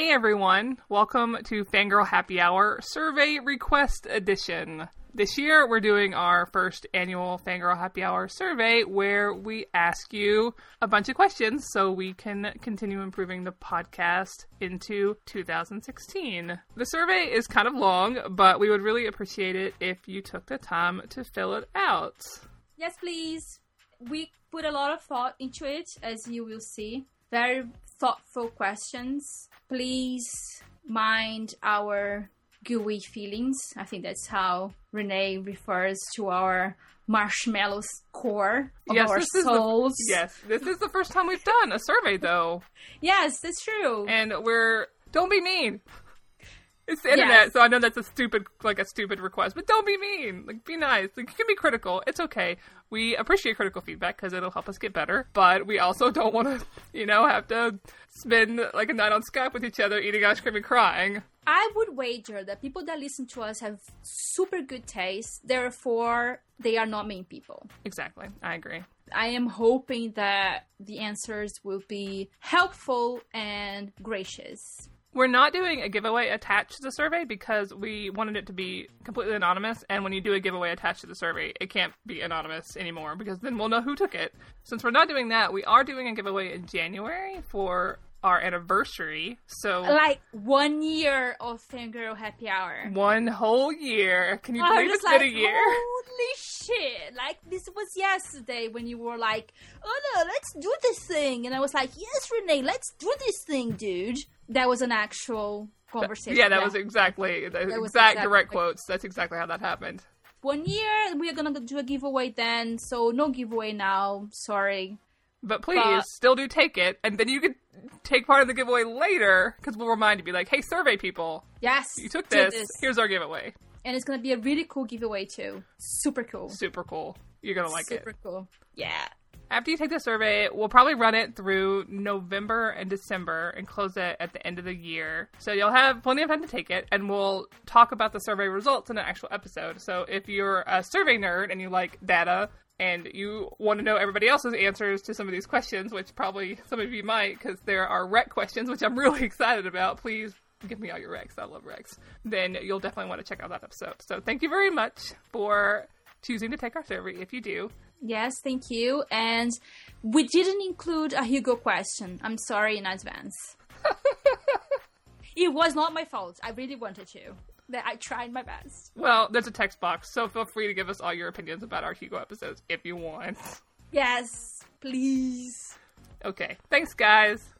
Hey everyone, welcome to Fangirl Happy Hour Survey Request Edition. This year we're doing our first annual Fangirl Happy Hour survey where we ask you a bunch of questions so we can continue improving the podcast into 2016. The survey is kind of long, but we would really appreciate it if you took the time to fill it out. Yes, please. We put a lot of thought into it, as you will see. Very thoughtful questions. Please mind our gooey feelings. I think that's how Renee refers to our marshmallow core of our souls. This is the first time we've done a survey, though. Yes, that's true. And don't be mean. It's the internet, yes. So I know that's a stupid request, but don't be mean. Like, be nice. Like, you can be critical. It's okay. We appreciate critical feedback because it'll help us get better, but we also don't want to, have to spend like a night on Skype with each other eating ice cream and crying. I would wager that people that listen to us have super good taste, therefore they are not mean people. Exactly. I agree. I am hoping that the answers will be helpful and gracious. We're not doing a giveaway attached to the survey because we wanted it to be completely anonymous, and when you do a giveaway attached to the survey, it can't be anonymous anymore because then we'll know who took it. Since we're not doing that, we are doing a giveaway in January for our anniversary, so... Like, 1 year of Fangirl Happy Hour. One whole year. Can you believe it's been a year? Holy shit! Like, this was yesterday when you were like, oh no, let's do this thing! And I was like, yes, Renee, let's do this thing, dude! That was an actual conversation. That was exactly direct quotes. That's exactly how that happened. 1 year, we're going to do a giveaway then, so no giveaway now, sorry. But please, still do take it, and then you could take part of the giveaway later, because we'll remind you, be like, hey, survey people. Yes. You took this. Here's our giveaway. And it's going to be a really cool giveaway, too. Super cool. Super cool. You're going to like it. Super cool. Yeah. After you take the survey, we'll probably run it through November and December and close it at the end of the year. So you'll have plenty of time to take it, and we'll talk about the survey results in an actual episode. So if you're a survey nerd and you like data and you want to know everybody else's answers to some of these questions, which probably some of you might because there are rec questions, which I'm really excited about, please give me all your recs. I love recs. Then you'll definitely want to check out that episode. So thank you very much for choosing to take our survey if you do. Yes, thank you. And we didn't include a Hugo question. I'm sorry in advance. It was not my fault. I really wanted to. I tried my best. Well, there's a text box, so feel free to give us all your opinions about our Hugo episodes if you want. Yes, please. Okay. Thanks, guys.